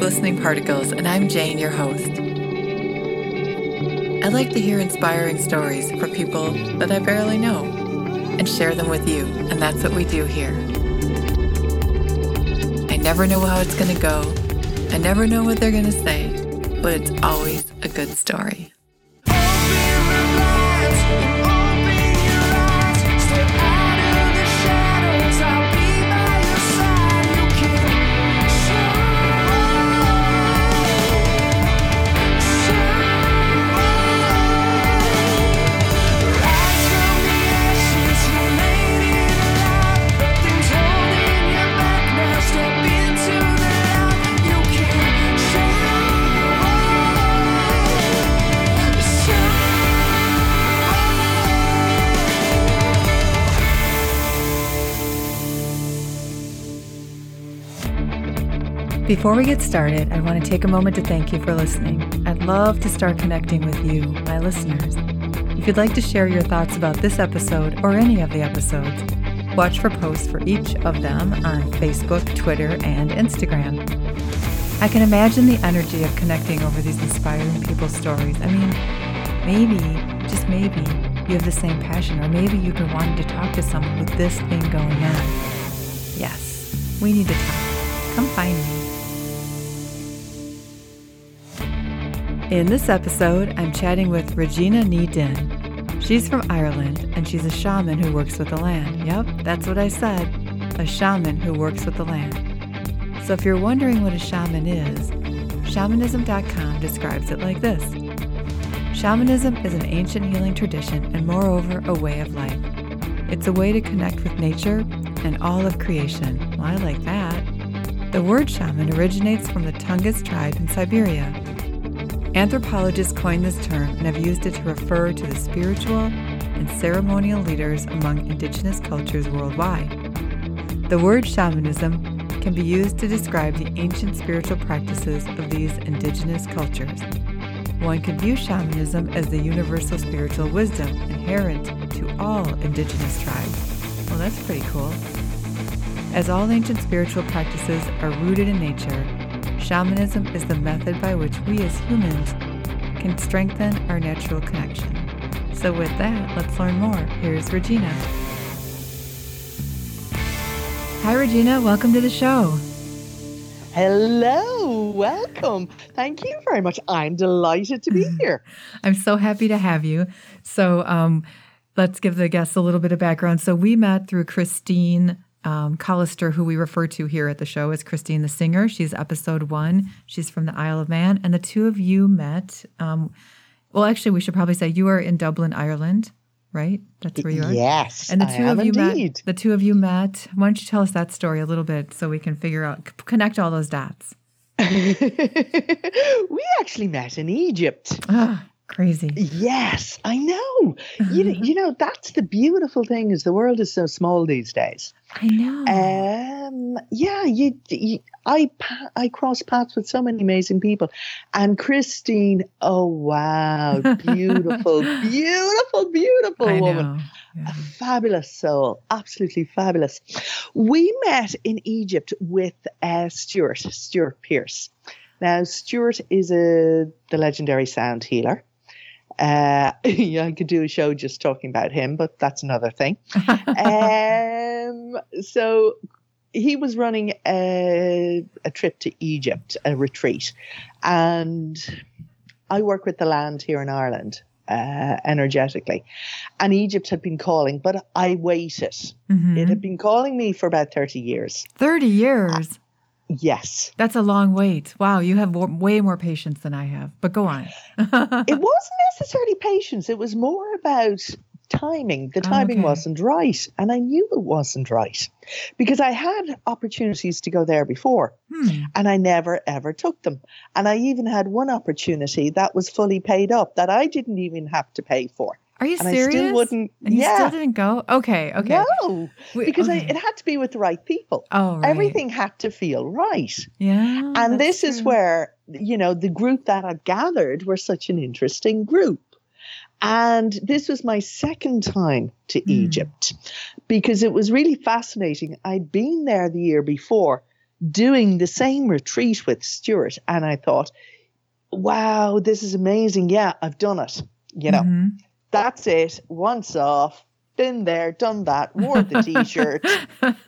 Glistening Particles, and I'm Jane, your host. I like to hear inspiring stories for people that I barely know and share them with you, and that's what we do here. I never know how it's going to go. I never know what they're going to say, but it's always a good story. Before we get started, I want to take a moment to thank you for listening. I'd love to start connecting with you, my listeners. If you'd like to share your thoughts about this episode or any of the episodes, watch for posts for each of them on Facebook, Twitter, and Instagram. I can imagine the energy of connecting over these inspiring people's stories. I mean, maybe, just maybe, you have the same passion, or maybe you've been wanting to talk to someone with this thing going on. Yes, we need to talk. Come find me. In this episode, I'm chatting with Regina Nidin. She's from Ireland, and she's a shaman who works with the land. Yep, that's what I said, a shaman who works with the land. So if you're wondering what a shaman is, shamanism.com describes it like this. Shamanism is an ancient healing tradition and, moreover, a way of life. It's a way to connect with nature and all of creation. Well, I like that. The word shaman originates from the Tungus tribe in Siberia. Anthropologists coined this term and have used it to refer to the spiritual and ceremonial leaders among indigenous cultures worldwide. The word shamanism can be used to describe the ancient spiritual practices of these indigenous cultures. One could view shamanism as the universal spiritual wisdom inherent to all indigenous tribes. Well, that's pretty cool. As all ancient spiritual practices are rooted in nature, shamanism is the method by which we as humans can strengthen our natural connection. So with that, let's learn more. Here's Regina. Hi, Regina. Welcome to the show. Hello. Welcome. Thank you very much. I'm delighted to be here. I'm so happy to have you. So let's give the guests a little bit of background. So we met through Christine Collister, who we refer to here at the show as Christine the Singer. She's episode 1. She's from the Isle of Man. And the two of you met, well, actually, we should probably say you are in Dublin, Ireland, right? That's where you are? Yes, and the two of you indeed. Met, the two of you met. Why don't you tell us that story a little bit so we can figure out, connect all those dots. We actually met in Egypt. Ah. Crazy. Yes, I know. You know, that's the beautiful thing is the world is so small these days. I know. I cross paths with so many amazing people. And Christine, oh, wow, beautiful, beautiful woman. Yeah. A fabulous soul, absolutely fabulous. We met in Egypt with Stuart Pierce. Now, Stuart is the legendary sound healer. I could do a show just talking about him, but that's another thing. So he was running a trip to Egypt, a retreat. And I work with the land here in Ireland energetically. And Egypt had been calling, but I waited. Mm-hmm. It had been calling me for about 30 years. 30 years? Yes. That's a long wait. Wow, you have way more patience than I have, but go on. It wasn't necessarily patience. It was more about timing. The timing wasn't right, and I knew it wasn't right because I had opportunities to go there before, and I never, ever took them. And I even had one opportunity that was fully paid up that I didn't even have to pay for. Are you serious? I still wouldn't. And you still didn't go? Okay. No, because it had to be with the right people. Oh, right. Everything had to feel right. Yeah. And this is where, you know, the group that I gathered were such an interesting group. And this was my second time to Egypt because it was really fascinating. I'd been there the year before doing the same retreat with Stuart, and I thought, wow, this is amazing. Yeah, I've done it. You know, mm-hmm. That's it. Once off, been there, done that, wore the T-shirt.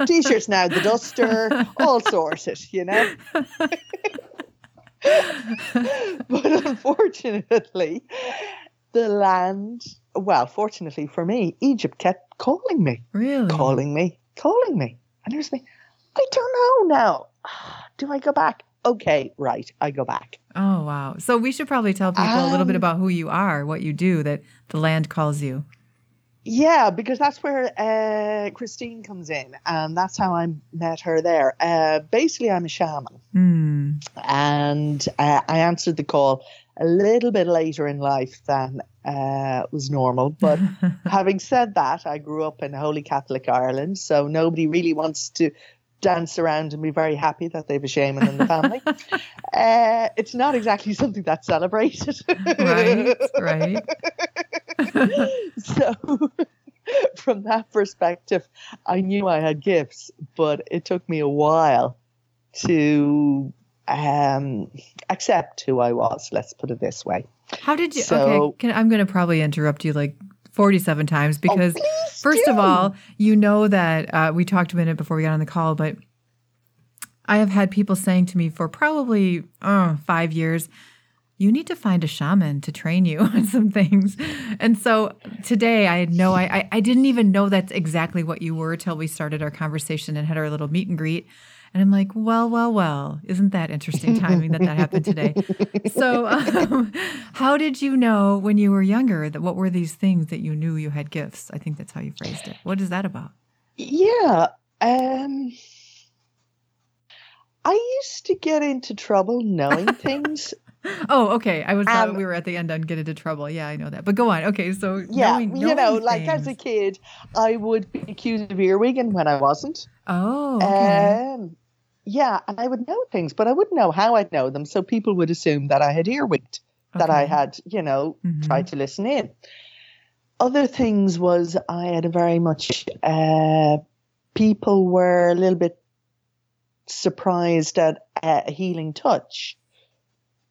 T-shirt's now the duster, all sorted, you know. But unfortunately, the land, well, fortunately for me, Egypt kept calling me. Really? Calling me. And it was me. I don't know now. Do I go back? Okay, right. I go back. Oh, wow. So we should probably tell people a little bit about who you are, what you do, that the land calls you. Yeah, because that's where Christine comes in. And that's how I met her there. Basically, I'm a shaman. Mm. And I answered the call a little bit later in life than was normal. But having said that, I grew up in Holy Catholic Ireland. So nobody really wants to dance around and be very happy that they have a shaman in the family. It's not exactly something that's celebrated. Right. So from that perspective, I knew I had gifts, but it took me a while to accept who I was, let's put it this way. How did you, I'm going to probably interrupt you like 47 times because first of all, you know that we talked a minute before we got on the call, but I have had people saying to me for probably 5 years, you need to find a shaman to train you on some things. And so today I had I didn't even know that's exactly what you were till we started our conversation and had our little meet and greet. And I'm like, well, isn't that interesting timing that happened today? So how did you know when you were younger that what were these things that you knew you had gifts? I think that's how you phrased it. What is that about? Yeah. I used to get into trouble knowing things. Oh, okay. I thought we were at the end on get into trouble. Yeah, I know that. But go on. Okay, so yeah, knowing like as a kid, I would be accused of earwigging when I wasn't. Oh, okay. Yeah, and I would know things, but I wouldn't know how I'd know them. So people would assume that I had earwigged, that I had, tried to listen in. Other things was I had a very much, people were a little bit surprised at a healing touch.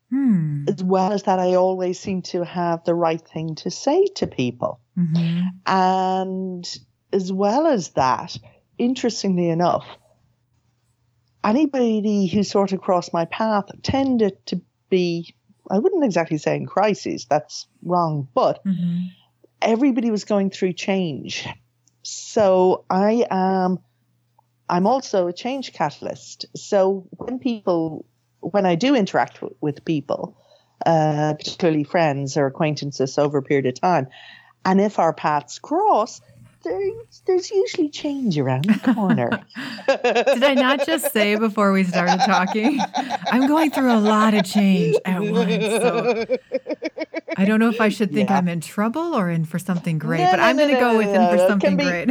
Hmm. As well as that, I always seemed to have the right thing to say to people. Mm-hmm. And as well as that, interestingly enough, anybody who sort of crossed my path tended to be, I wouldn't exactly say in crises, that's wrong, but everybody was going through change. So I'm also a change catalyst. So when I do interact with people, particularly friends or acquaintances over a period of time, and if our paths cross, there's usually change around the corner. Did I not just say before we started talking, I'm going through a lot of change at once, so I don't know if I should think I'm in trouble or in for something great, but I'm going to go with in for something great.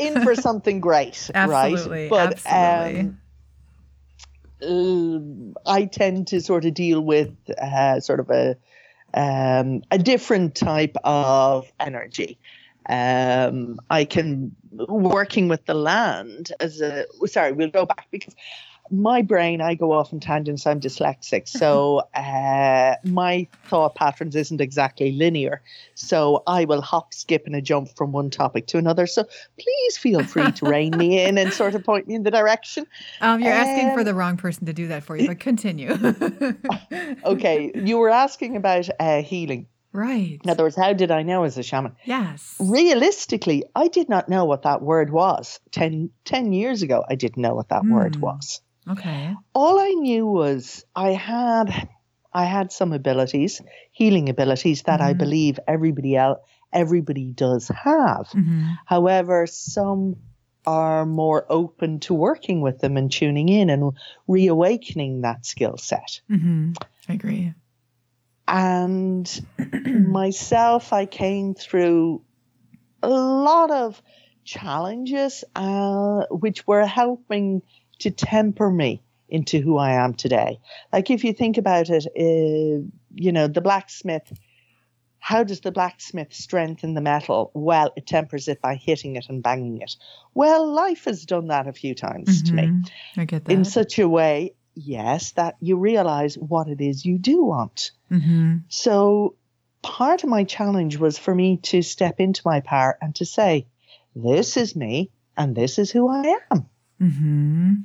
In for something great, absolutely, right? But, absolutely. I tend to sort of deal with sort of a different type of energy. Working with the land we'll go back because my brain, I go off in tangents. I'm dyslexic. So my thought patterns isn't exactly linear. So I will hop, skip and a jump from one topic to another. So please feel free to rein me in and sort of point me in the direction. You're asking for the wrong person to do that for you, but continue. Okay. You were asking about healing. Right. In other words, how did I know as a shaman? Yes. Realistically, I did not know what that word was. 10 years ago, I didn't know what that word was. Okay. All I knew was I had some abilities, healing abilities that I believe everybody does have. Mm-hmm. However, some are more open to working with them and tuning in and reawakening that skill set. Mm-hmm. I agree. And myself, I came through a lot of challenges, which were helping to temper me into who I am today. Like if you think about it, the blacksmith How does the blacksmith strengthen the metal? Well, it tempers it by hitting it and banging it. Well, life has done that a few times to me. I get that. In such a way, yes, that you realize what it is you do want. So part of my challenge was for me to step into my power and to say, this is me and this is who I am.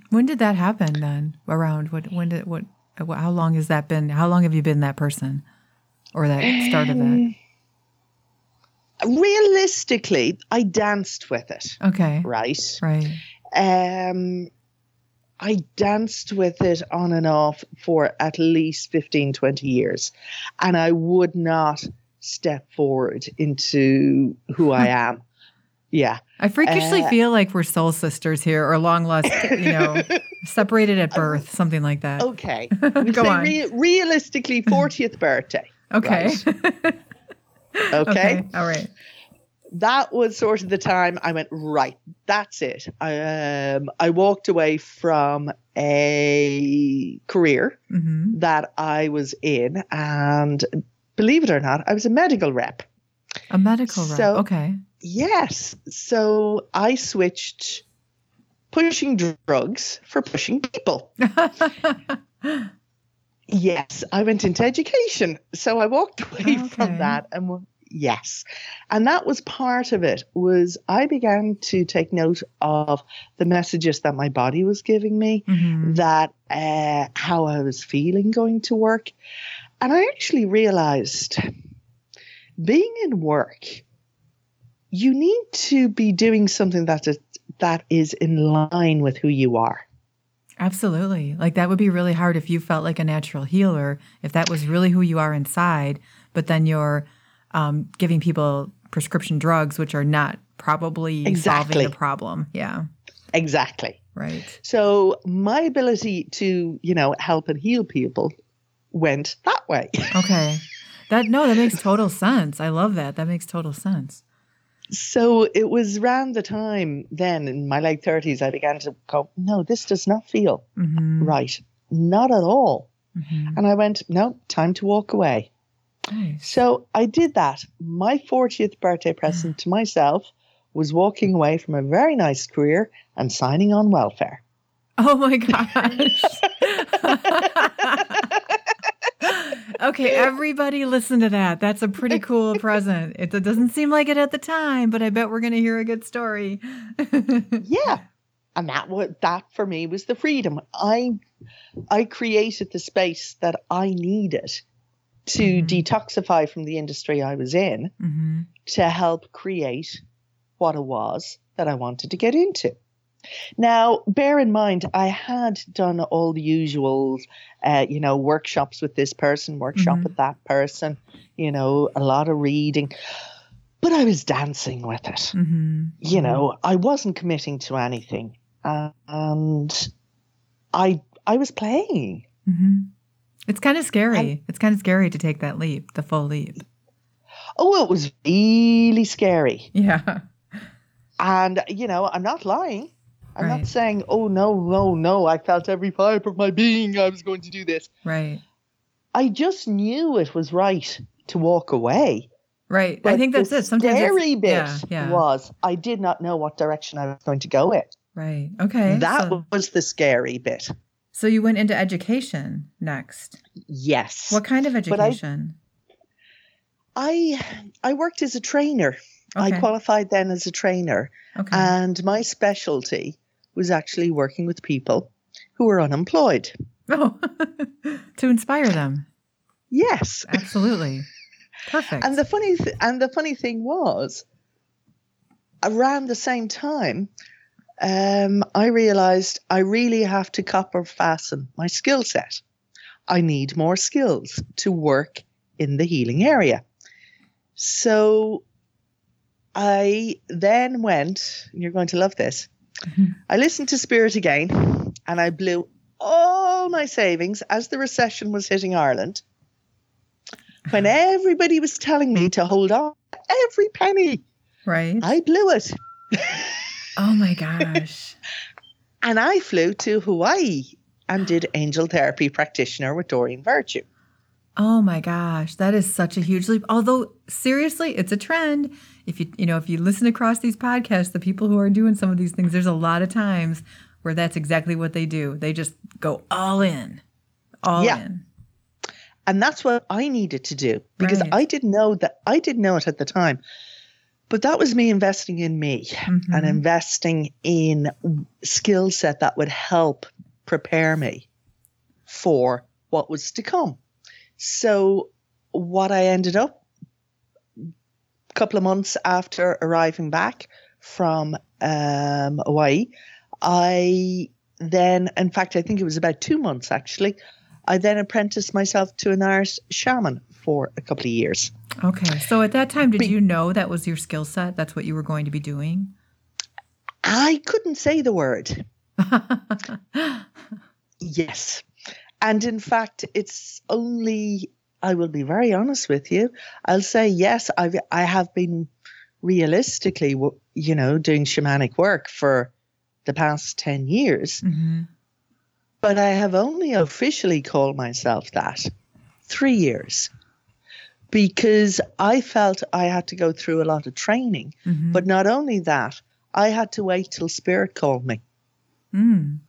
When did that happen then? Around what? When did what? How long has that been? How long have you been that person? Or that started that? Realistically, I danced with it. Okay. Right? Right. I danced with it on and off for at least 15, 20 years. And I would not step forward into who I am. Yeah. I freakishly feel like we're soul sisters here, or long lost, you know, separated at birth, something like that. Okay. Go on. Realistically, 40th birthday. Okay. Right. Okay. All right. That was sort of the time I went, right, that's it. I walked away from a career that I was in. And believe it or not, I was a medical rep. A medical rep. Okay. Yes. So I switched pushing drugs for pushing people. Yes, I went into education. So I walked away from that. And yes. And that was part of it, was I began to take note of the messages that my body was giving me, that how I was feeling going to work. And I actually realized being in work, you need to be doing something that is in line with who you are. Absolutely. Like that would be really hard if you felt like a natural healer, if that was really who you are inside, but then you're giving people prescription drugs, which are not probably solving the problem. Yeah. Exactly. Right. So my ability to, you know, help and heal people went that way. Okay. That makes total sense. I love that. That makes total sense. So it was around the time then in my late 30s, I began to go, no, this does not feel right. Not at all. And I went, no, time to walk away. Nice. So I did that. My 40th birthday present to myself was walking away from a very nice career and signing on welfare. Oh, my gosh. Okay, everybody listen to that. That's a pretty cool present. It doesn't seem like it at the time, but I bet we're going to hear a good story. Yeah. And that for me was the freedom. I created the space that I needed to detoxify from the industry I was in to help create what it was that I wanted to get into. Now, bear in mind, I had done all the usual, workshops with this person, workshop with that person, you know, a lot of reading, but I was dancing with it. You know, I wasn't committing to anything, and I was playing. It's kind of scary. It's kind of scary to take that leap, the full leap. Oh, it was really scary. Yeah. And, you know, I'm not lying. I'm not saying, oh, no, I felt every fiber of my being I was going to do this. Right. I just knew it was right to walk away. Right. But I think that's it. Sometimes the scary bit was I did not know what direction I was going to go in. Right. Okay. That was the scary bit. So you went into education next. Yes. What kind of education? I worked as a trainer. Okay. I qualified then as a trainer. Okay. And my specialty was actually working with people who were unemployed. Oh, to inspire them. Yes. Absolutely. Perfect. And the funny thing was, around the same time, I realized I really have to copper fasten my skill set. I need more skills to work in the healing area. So I then went, and you're going to love this, I listened to Spirit Again, and I blew all my savings as the recession was hitting Ireland, when everybody was telling me to hold on every penny. Right. I blew it. Oh, my gosh. And I flew to Hawaii and did angel therapy practitioner with Doreen Virtue. Oh my gosh, that is such a huge leap. Although seriously, it's a trend. If you listen across these podcasts, the people who are doing some of these things, there's a lot of times where that's exactly what they do. They just go all in. And that's what I needed to do, because right. I didn't know it at the time, but that was me investing in me mm-hmm. and investing in skill set that would help prepare me for what was to come. So what I ended up a couple of months after arriving back from Hawaii, I think it was about 2 months actually, I then apprenticed myself to an Irish shaman for a couple of years. Okay. So at that time, did you know that was your skill set? That's what you were going to be doing? I couldn't say the word. Yes. And in fact, it's only, I will be very honest with you, I'll say yes, I have been realistically, doing shamanic work for the past 10 years. Mm-hmm. But I have only officially called myself that 3 years, because I felt I had to go through a lot of training. Mm-hmm. But not only that, I had to wait till Spirit called me. Mm.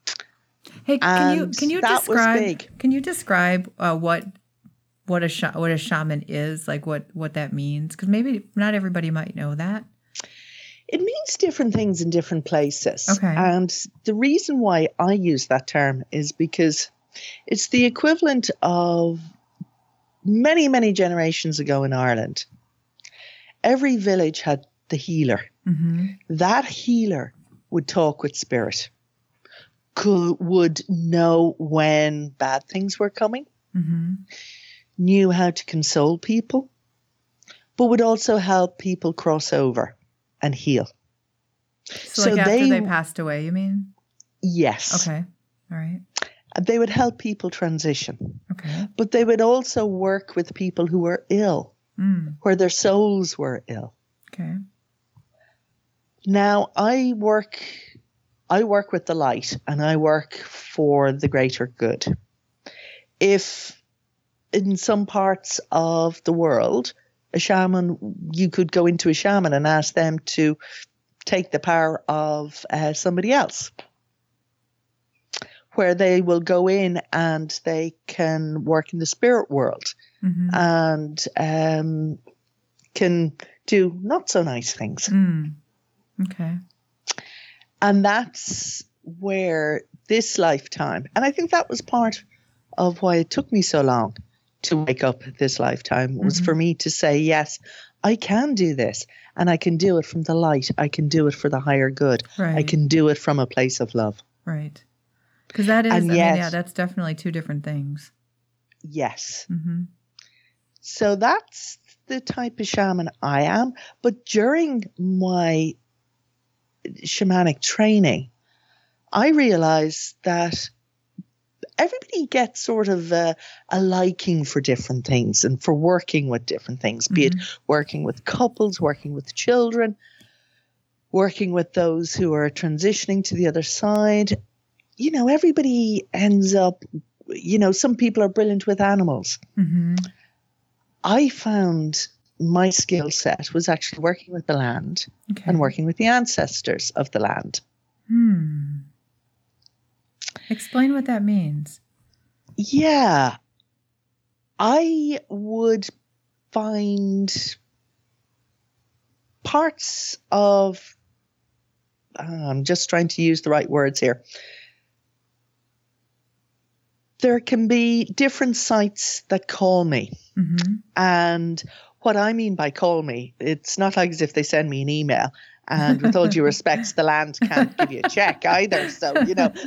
Hey, can you describe what a shaman is, like what that means? Because maybe not everybody might know that. It means different things in different places. Okay. And the reason why I use that term is because it's the equivalent of many, many generations ago in Ireland. Every village had the healer. Mm-hmm. That healer would talk with spirit, would know when bad things were coming, mm-hmm. knew how to console people, but would also help people cross over and heal. So like after they passed away, you mean? Yes. Okay. All right. They would help people transition. Okay. But they would also work with people who were ill, where their souls were ill. Okay. Now I work with the light, and I work for the greater good. If in some parts of the world, a shaman, you could go into a shaman and ask them to take the power of somebody else, where they will go in and they can work in the spirit world mm-hmm. and can do not so nice things. Mm. Okay. And that's where this lifetime, and I think that was part of why it took me so long to wake up this lifetime, was mm-hmm. for me to say, yes, I can do this, and I can do it from the light. I can do it for the higher good. Right. I can do it from a place of love. Right. Because that is, that's definitely two different things. Yes. Mm-hmm. So that's the type of shaman I am. But during my shamanic training, I realized that everybody gets sort of a liking for different things and for working with different things, mm-hmm. be it working with couples, working with children, working with those who are transitioning to the other side. Everybody ends up, some people are brilliant with animals. Mm-hmm. I found my skill set was actually working with the land okay. and working with the ancestors of the land. Hmm. Explain what that means. Yeah. I would find parts of, I'm just trying to use the right words here. There can be different sites that call me. Mm-hmm. And what I mean by call me, it's not like as if they send me an email. And with all due respect, the land can't give you a check either. So,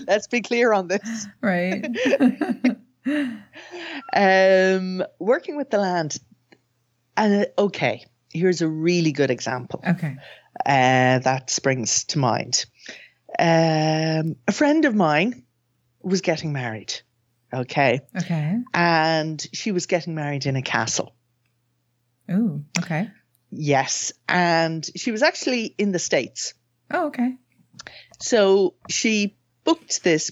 let's be clear on this. Right. Working with the land. And okay, here's a really good example. Okay. That springs to mind. A friend of mine was getting married. Okay. Okay. And she was getting married in a castle. Ooh, okay. Yes. And she was actually in the States. Oh, okay. So she booked this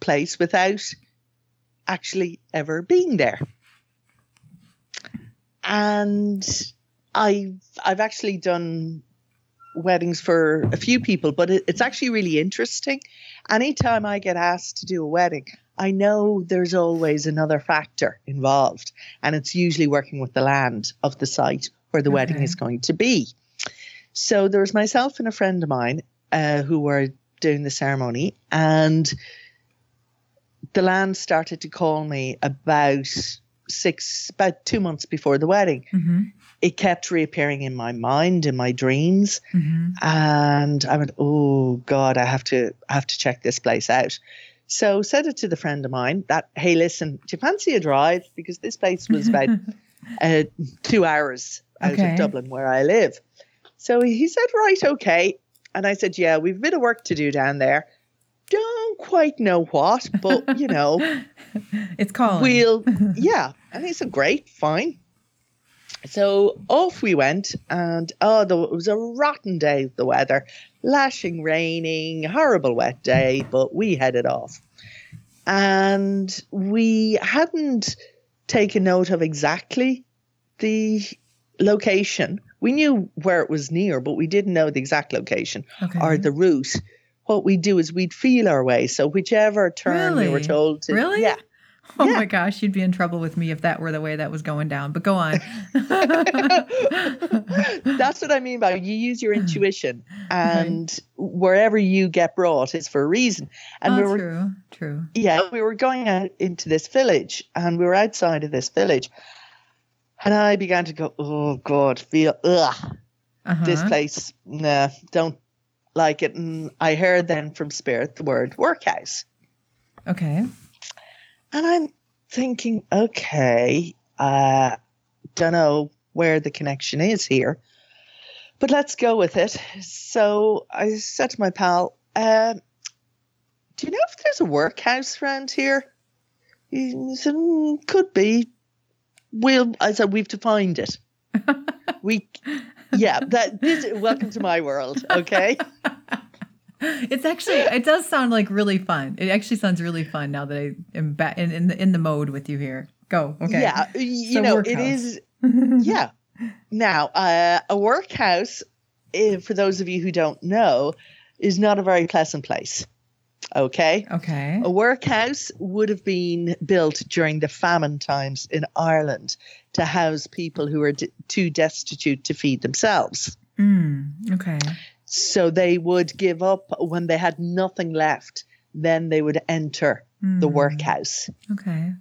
place without actually ever being there. And I've actually done weddings for a few people, but it's actually really interesting. Anytime I get asked to do a wedding, I know there's always another factor involved, and it's usually working with the land of the site where the wedding is going to be. So there was myself and a friend of mine who were doing the ceremony, and the land started to call me about 2 months before the wedding. Mm-hmm. It kept reappearing in my mind, in my dreams. Mm-hmm. And I went, oh God, I have to check this place out. So said it to the friend of mine that, hey, listen, do you fancy a drive? Because this place was about 2 hours out of Dublin where I live. So he said, right, okay. And I said, yeah, we've a bit of work to do down there. Don't quite know what, but, you know. It's calling. Yeah. And he said, great, fine. So off we went, and it was a rotten day, the weather, lashing, raining, horrible wet day, but we headed off. And we hadn't taken note of exactly the location. We knew where it was near, but we didn't know the exact location or the route. What we'd do is we'd feel our way. So whichever turn we were told to. Really? Yeah. Oh, my gosh, you'd be in trouble with me if that were the way that was going down. But go on. That's what I mean by you use your intuition. And wherever you get brought is for a reason. And true. Yeah, we were going out into this village, and we were outside of this village. And I began to go, oh, God, this place, nah, don't like it. And I heard then from Spirit the word workhouse. Okay. And I'm thinking, okay, don't know where the connection is here, but let's go with it. So I said to my pal, do you know if there's a workhouse around here? He said, could be. We've defined it. Welcome to my world, okay? It does sound like really fun. It actually sounds really fun now that I am back in the mode with you here. Go. Okay. Yeah. It is. Yeah. Now, a workhouse, for those of you who don't know, is not a very pleasant place. Okay. Okay. A workhouse would have been built during the famine times in Ireland to house people who were too destitute to feed themselves. Okay. So they would give up when they had nothing left. Then they would enter the workhouse. Okay.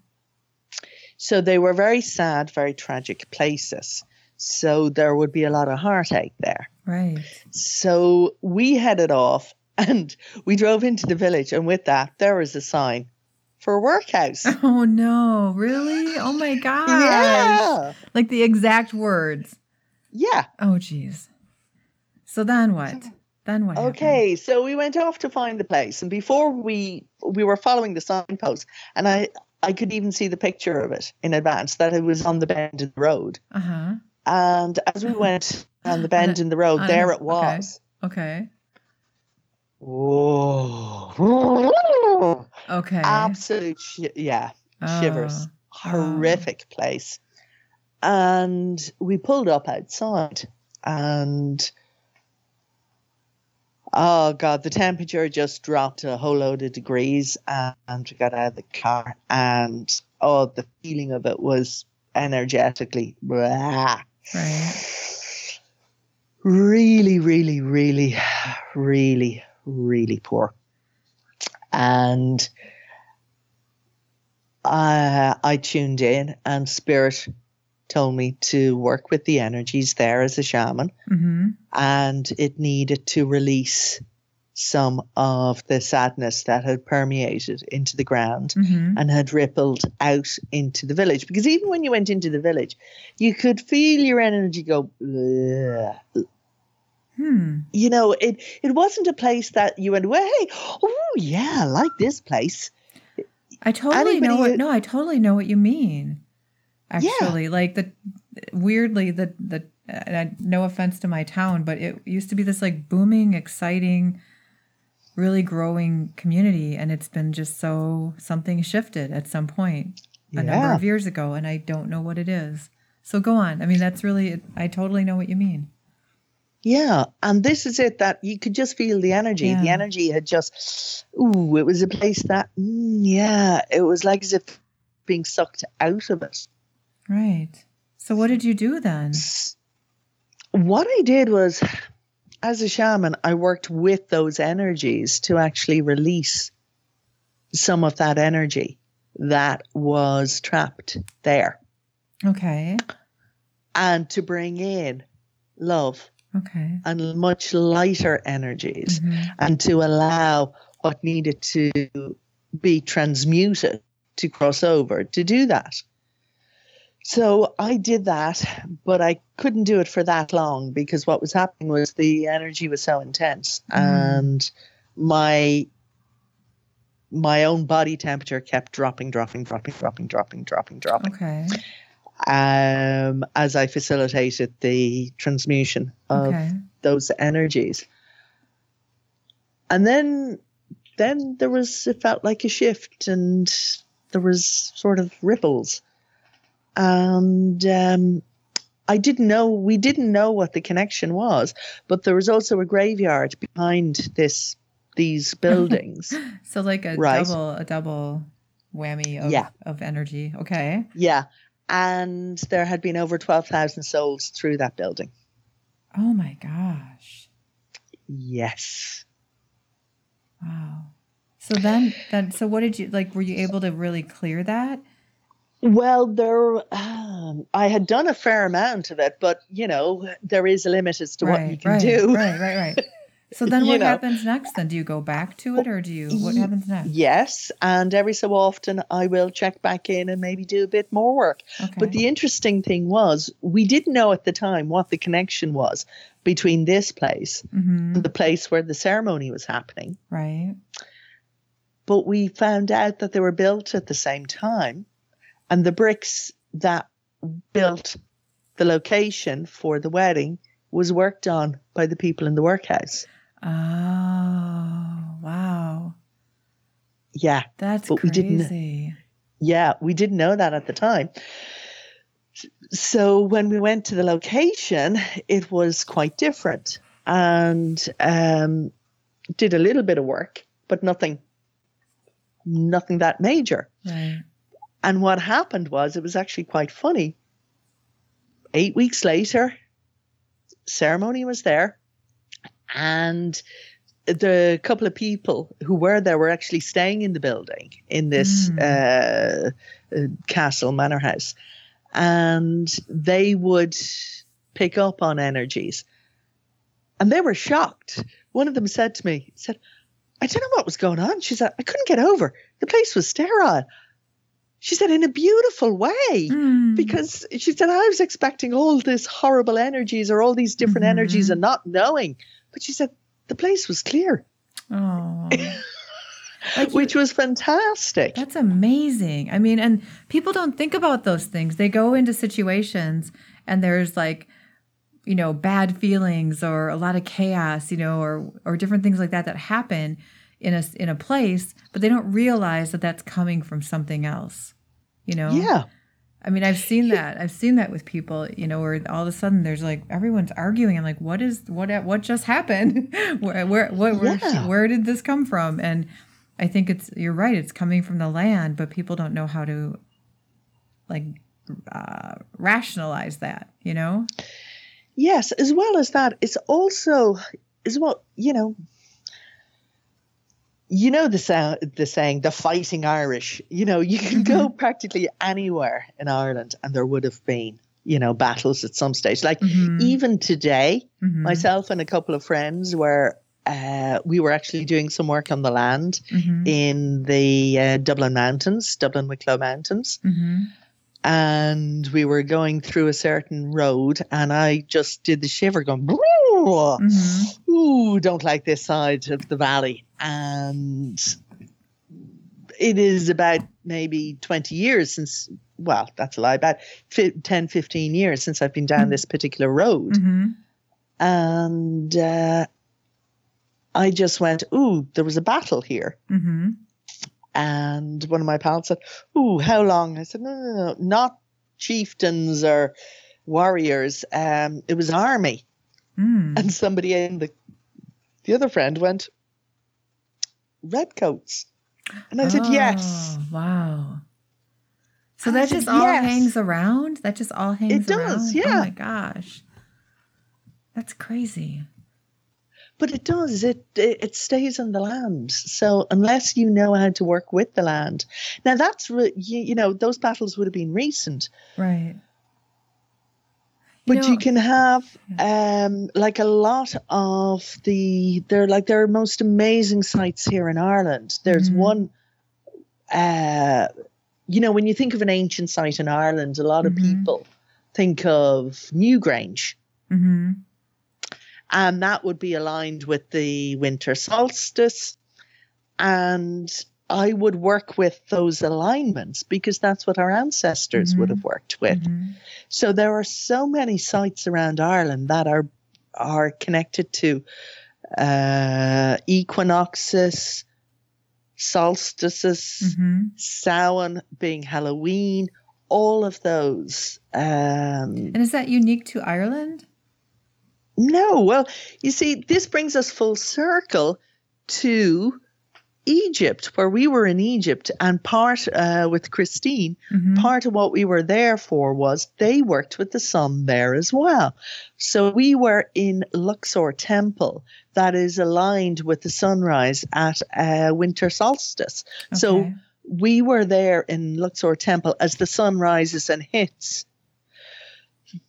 So they were very sad, very tragic places. So there would be a lot of heartache there. Right. So we headed off and we drove into the village. And with that, there was a sign for a workhouse. Oh, no. Really? Oh, my gosh. Yeah. Like the exact words. Yeah. Oh, geez. So then what? Okay, happened? So we went off to find the place. And before we were following the signpost, and I could even see the picture of it in advance, that it was on the bend in the road. Uh-huh. And as we went on the bend in the road, there it was. Okay. Whoa. Okay. Absolute, shivers. Horrific place. And we pulled up outside and... oh, God, the temperature just dropped a whole load of degrees, and we got out of the car, and, the feeling of it was energetically really, really, really, really, really poor. And I tuned in, and Spirit told me to work with the energies there as a shaman, and it needed to release some of the sadness that had permeated into the ground and had rippled out into the village. Because even when you went into the village, you could feel your energy go. You know, it wasn't a place that you went, well, hey, oh yeah, I like this place. I totally know what you mean. Actually, like no offense to my town, but it used to be this like booming, exciting, really growing community. And it's been just something shifted at some point a number of years ago. And I don't know what it is. So go on. I mean, that's really, I totally know what you mean. Yeah. And this is it, that you could just feel the energy. Yeah. The energy had just, it was a place that, it was like as if being sucked out of it. Right. So what did you do then? What I did was, as a shaman, I worked with those energies to actually release some of that energy that was trapped there. Okay. And to bring in love. Okay. And much lighter energies, mm-hmm. and to allow what needed to be transmuted to cross over, to do that. So I did that, but I couldn't do it for that long because what was happening was the energy was so intense, and my own body temperature kept dropping. Okay. As I facilitated the transmutation of those energies. And then there was, it felt like a shift, and there was sort of ripples. And we didn't know what the connection was, but there was also a graveyard behind these buildings. So like a double whammy of energy. Okay. Yeah. And there had been over 12,000 souls through that building. Oh, my gosh. Yes. Wow. So then, what did you, like, were you able to really clear that? Well, there, I had done a fair amount of it, but, you know, there is a limit as to what you can do. Right. So then what happens next then? Do you go back to it, or what happens next? Yes. And every so often I will check back in and maybe do a bit more work. Okay. But the interesting thing was, we didn't know at the time what the connection was between this place and the place where the ceremony was happening. Right. But we found out that they were built at the same time, and the bricks that built the location for the wedding was worked on by the people in the workhouse. Oh, wow. Yeah. That's crazy. We didn't know that at the time. So when we went to the location, it was quite different, and did a little bit of work, but nothing that major. Right. And what happened was, it was actually quite funny. 8 weeks later, ceremony was there, and the couple of people who were there were actually staying in the building, in this castle manor house, and they would pick up on energies, and they were shocked. One of them said to me, I don't know what was going on. She said, I couldn't get over. The place was sterile. She said, in a beautiful way, because she said, I was expecting all this horrible energies or all these different energies and not knowing. But she said, the place was clear, which was fantastic. That's amazing. I mean, and people don't think about those things. They go into situations and there's like, you know, bad feelings or a lot of chaos, you know, or different things like that happen in a place, but they don't realize that that's coming from something else, you know? Yeah. I mean, I've seen that. I've seen that with people, you know, where all of a sudden there's like, everyone's arguing. I'm like, what just happened? Where did this come from? And I think you're right. It's coming from the land, but people don't know how to like rationalize that, you know? Yes. As well as that, it's also, you know, the saying, the fighting Irish, you know, you can go practically anywhere in Ireland and there would have been, you know, battles at some stage. Like even today, myself and a couple of friends were, we were actually doing some work on the land in the Dublin Wicklow Mountains. And we were going through a certain road and I just did the shiver going, ooh, don't like this side of the valley. And it is about maybe 20 years since, well, that's a lie, about 10, 15 years since I've been down this particular road. And I just went, ooh, there was a battle here. And one of my pals said, ooh, how long? I said, no, not chieftains or warriors. It was army. Mm. And somebody in the other friend went, redcoats. And I said, yes. Wow. So that just all hangs around? That just all hangs around? It does, yeah. Oh, my gosh. That's crazy. But it does. It stays in the land. So unless you know how to work with the land. Now, that's, those battles would have been recent. Right. But you can have, a lot of there are most amazing sites here in Ireland. There's mm-hmm. one, when you think of an ancient site in Ireland, a lot mm-hmm. of people think of Newgrange. Mm-hmm. And that would be aligned with the winter solstice. And I would work with those alignments because that's what our ancestors mm-hmm. would have worked with. Mm-hmm. So there are so many sites around Ireland that are connected to equinoxes, solstices, mm-hmm. Samhain being Halloween, all of those. And is that unique to Ireland? No. Well, you see, this brings us full circle to Egypt, where we were in Egypt, and part with Christine, mm-hmm. part of what we were there for was they worked with the sun there as well. So we were in Luxor Temple that is aligned with the sunrise at winter solstice. Okay. So we were there in Luxor Temple as the sun rises and hits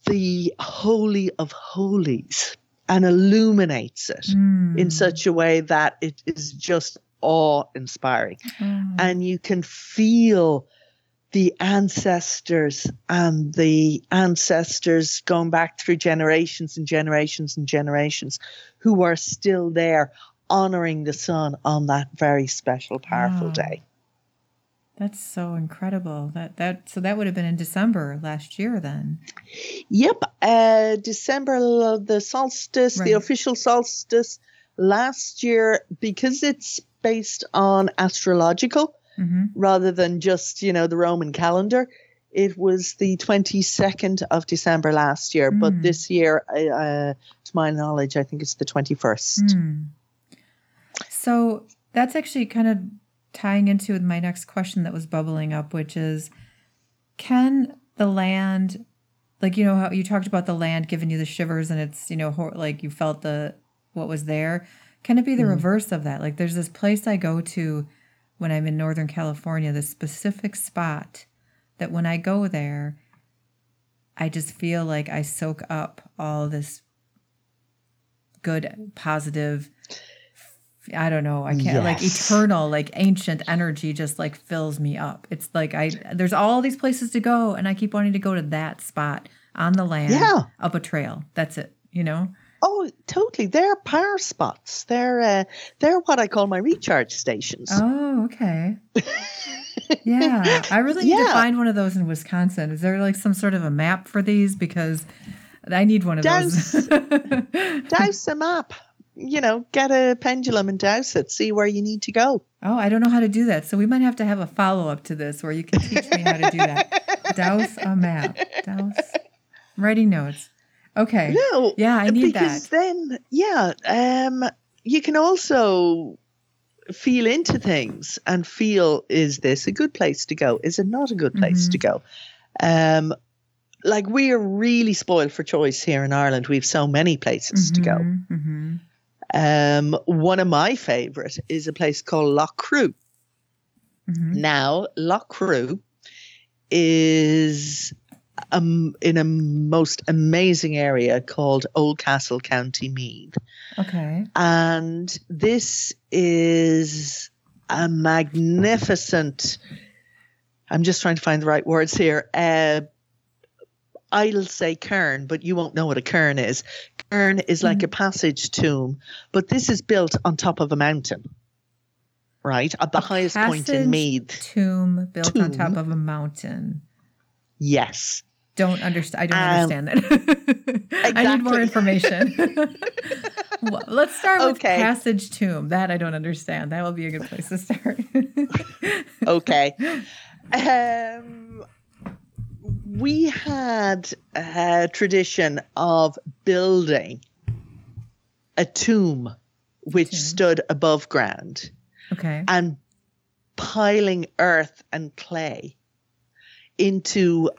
the Holy of Holies and illuminates it in such a way that it is just awe-inspiring. Mm. And you can feel the ancestors and going back through generations and generations and generations who are still there honoring the sun on that very special, powerful day. That's so incredible. So that would have been in December last year then. Yep. December, the solstice, right. The official solstice last year, because it's based on astrological mm-hmm. rather than just, the Roman calendar. It was the 22nd of December last year. Mm. But this year, to my knowledge, I think it's the 21st. Mm. So that's actually kind of tying into my next question that was bubbling up, which is, can the land, how you talked about the land giving you the shivers and it's, you felt what was there. Can it be the reverse of that? Like, there's this place I go to when I'm in Northern California, this specific spot that when I go there, I just feel like I soak up all this good, positive, eternal, ancient energy just fills me up. It's like there's all these places to go and I keep wanting to go to that spot on the land, up a trail. That's it, Oh, totally. They're power spots. They're what I call my recharge stations. Oh, okay. Yeah. I really need to find one of those in Wisconsin. Is there some sort of a map for these? Because I need one of those. Douse a map. Get a pendulum and douse it, see where you need to go. Oh, I don't know how to do that. So we might have to have a follow-up to this where you can teach me how to do that. Douse a map. I'm writing notes. Okay. No. Yeah, I need that. Because then, you can also feel into things and feel, is this a good place to go? Is it not a good place mm-hmm. to go? We are really spoiled for choice here in Ireland. We have so many places mm-hmm. to go. Mm-hmm. One of my favorite is a place called Loughcrew. Mm-hmm. Now, Loughcrew is in a most amazing area called Oldcastle, County Meath. Okay. And this is a magnificent, I'm just trying to find the right words here. I'll say cairn, but you won't know what a cairn is. Cairn is like a passage tomb, but this is built on top of a mountain, right? At the highest point in Meath. Tomb built on top of a mountain. Yes. I don't understand that. Exactly. I need more information. Well, let's start with passage tomb. That I don't understand. That will be a good place to start. Okay. we had a tradition of building a tomb which stood above ground, and piling earth and clay into,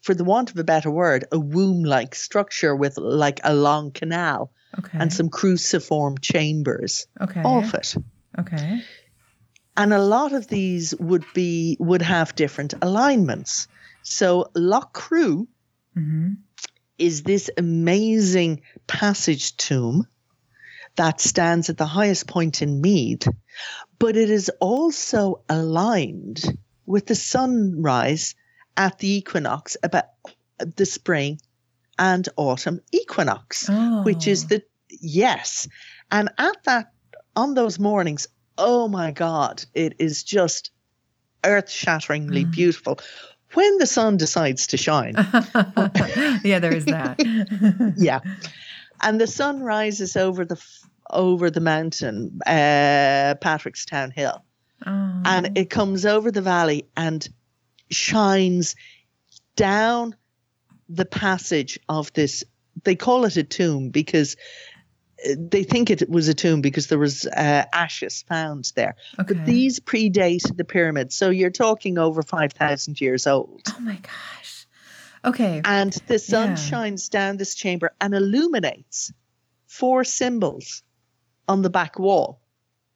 for the want of a better word, a womb-like structure with like a long canal and some cruciform chambers off it. Okay. And a lot of these would have different alignments. So Loughcrew is this amazing passage tomb that stands at the highest point in Meath, but it is also aligned with the sunrise at the equinox, about the spring and autumn equinox, which is the, and at that, on those mornings, oh my God, it is just earth-shatteringly beautiful. When the sun decides to shine. There is that. And the sun rises over the mountain, Patrickstown Hill. And it comes over the valley and shines down the passage of this. They call it a tomb because they think it was a tomb because there was ashes found there. But these predate the pyramids. So you're talking over 5,000 years old. Oh, my gosh. Okay. And the sun shines down this chamber and illuminates 4 symbols on the back wall.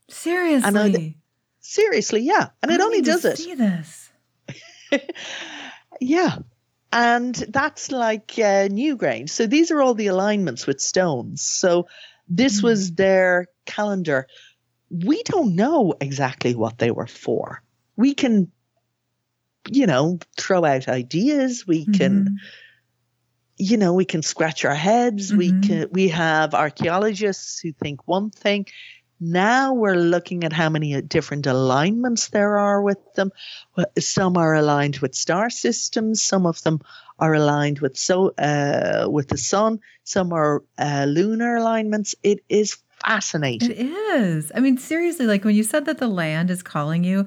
Seriously? And seriously, yeah. And it only does it. I see this. And that's like Newgrange. So these are all the alignments with stones. So this was their calendar. We don't know exactly what they were for. We can, you know, throw out ideas. We can, you know, we can scratch our heads. We have archaeologists who think one thing. Now we're looking at how many different alignments there are with them. Some are aligned with star systems. Some of them are aligned with the sun. Some are lunar alignments. It is fascinating. It is. I mean, seriously, like when you said that the land is calling you,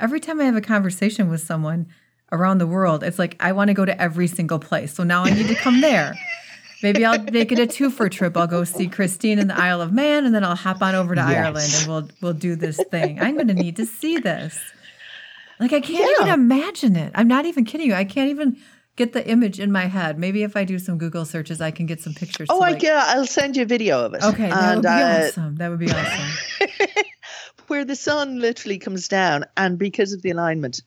every time I have a conversation with someone around the world, it's like, I want to go to every single place. So now I need to come there. Maybe I'll make it a twofer trip. I'll go see Christine in the Isle of Man, and then I'll hop on over to Ireland, and we'll do this thing. I'm going to need to see this. Like, I can't even imagine it. I'm not even kidding you. I can't even get the image in my head. Maybe if I do some Google searches, I can get some pictures. Oh, I'll send you a video of it. Okay, that would be awesome. Where the sun literally comes down, and because of the alignment,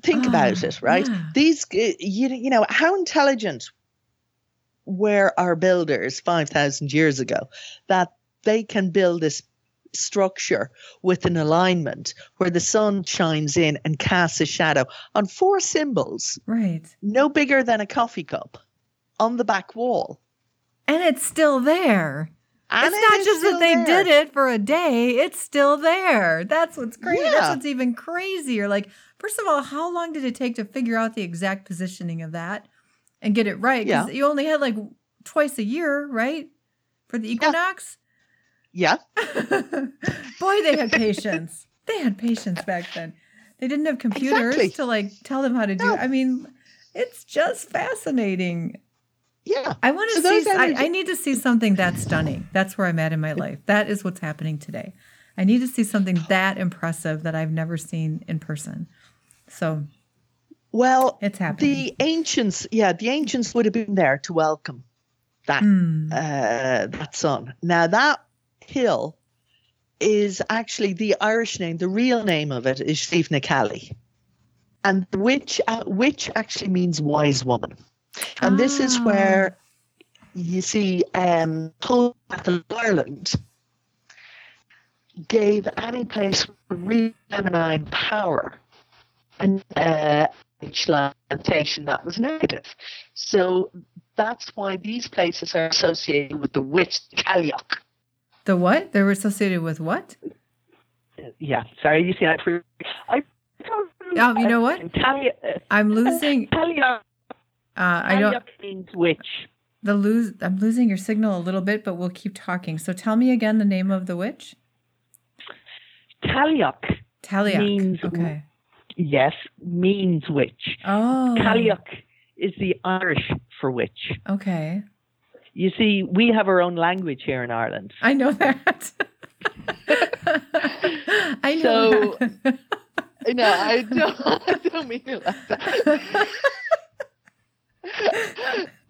think about it, right? Yeah. These, you know, how intelligent were our builders 5,000 years ago, that they can build this structure with an alignment where the sun shines in and casts a shadow on 4 symbols, right? No bigger than a coffee cup, on the back wall. And it's still there. And it's not just that they did it for a day. It's still there. That's what's crazy. Yeah. That's what's even crazier. Like, first of all, how long did it take to figure out the exact positioning of that? And get it right, because you only had like twice a year, right? For the equinox? Boy, they had patience. They had patience back then. They didn't have computers to like tell them how to do it. I mean, it's just fascinating. Yeah. I want to see, I need to see something that stunning. That's where I'm at in my life. That is what's happening today. I need to see something that impressive that I've never seen in person. So... Well, it's happening. The ancients would have been there to welcome that that sun. Now, that hill is actually the Irish name. The real name of it is Steenacally, and which actually means wise woman. And this is where you see Paul of Ireland gave any place real feminine power and. Each plantation that was native. So that's why these places are associated with the witch, Cailleach. The what? They were associated with what? Yeah, sorry, you see, I don't know. Oh, you know what? I'm losing. Cailleach. I don't. Cailleach means witch. I'm losing your signal a little bit, but we'll keep talking. So tell me again the name of the witch. Cailleach. Cailleach means witch. Yes, means witch. Oh. Cailleach is the Irish for witch. Okay. You see, we have our own language here in Ireland. I know that. I know so, that. No, I don't mean it like that.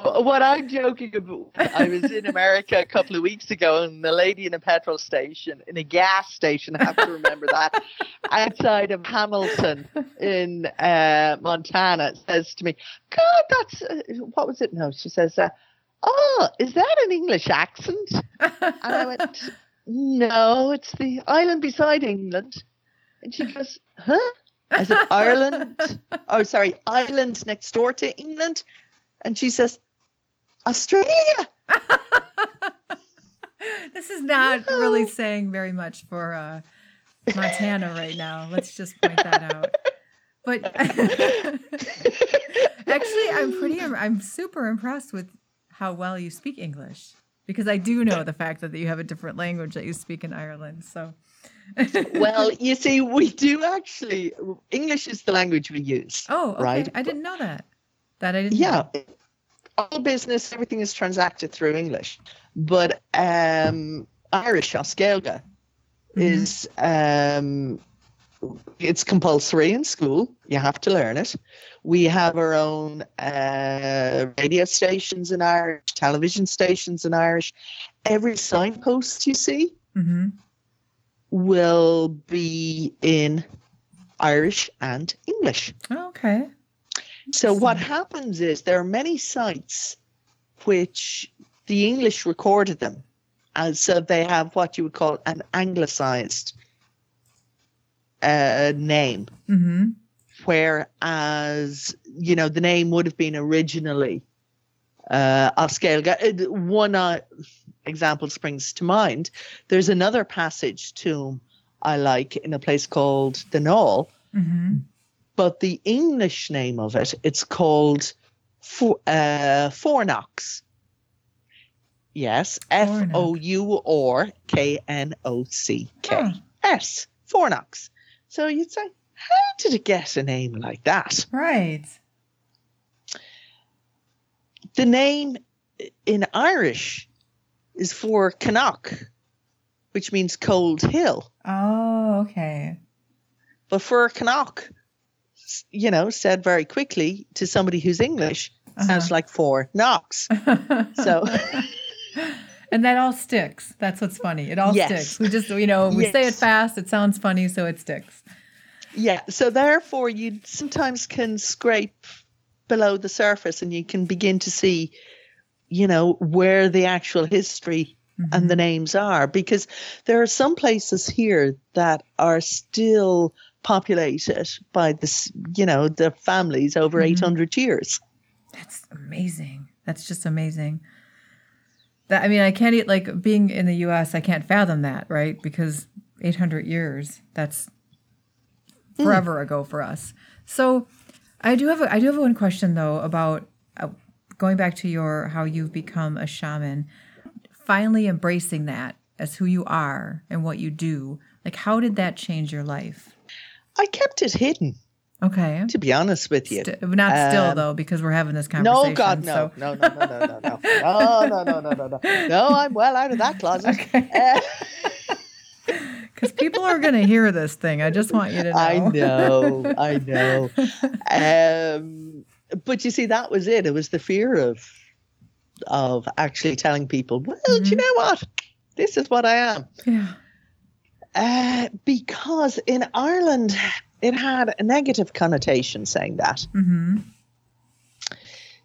What I'm joking about, I was in America a couple of weeks ago, and the lady in a petrol station, in a gas station, I have to remember that, outside of Hamilton in Montana, says to me, God, that's, what was it? No, she says, oh, is that an English accent? And I went, no, it's the island beside England. And she goes, huh? I said, Ireland, oh, sorry, Ireland next door to England. And she says, Australia. This is not really saying very much for Montana right now. Let's just point that out. But actually, I'm super impressed with how well you speak English, because I do know the fact that you have a different language that you speak in Ireland. So. Well, you see, we do actually. English is the language we use. Oh, okay. Right? I didn't know that. Yeah, all business, everything is transacted through English. But Irish, Gaelga, is it's compulsory in school. You have to learn it. We have our own radio stations in Irish, television stations in Irish. Every signpost you see will be in Irish and English. Oh, okay. So what happens is there are many sites which the English recorded them. And so they have what you would call an Anglicized name. Mm-hmm. Whereas, you know, the name would have been originally Oscailga. One example springs to mind. There's another passage tomb I like in a place called The Knoll. Mm-hmm. But the English name of it, it's called Fourknocks. Yes, Fourknocks. Fourknocks. So you'd say, how did it get a name like that? Right. The name in Irish is Fuarchnoc, which means cold hill. Oh, okay. But Fuarchnoc, you know, said very quickly to somebody who's English, sounds like Fourknocks. So, and that all sticks. That's what's funny. It all sticks. We just, you know, we say it fast. It sounds funny, so it sticks. Yeah. So therefore, you sometimes can scrape below the surface, and you can begin to see, you know, where the actual history and the names are, because there are some places here that are still populated by this, you know, the families over 800 years. That's amazing. That's just amazing. That, I mean, I can't eat, like, being in the U.S., I can't fathom that, right? Because 800 years, that's forever ago for us. So I do have one question though about going back to your, how you've become a shaman, finally embracing that as who you are and what you do. Like, how did that change your life? I kept it hidden. Okay. To be honest with you. Not still, though, because we're having this conversation. No, God, no. So. No. No. No, I'm well out of that closet. Okay. Because people are going to hear this thing. I just want you to know. I know. But you see, that was it. It was the fear of actually telling people, well, do you know what? This is what I am. Yeah. Because in Ireland, it had a negative connotation saying that. Mm-hmm.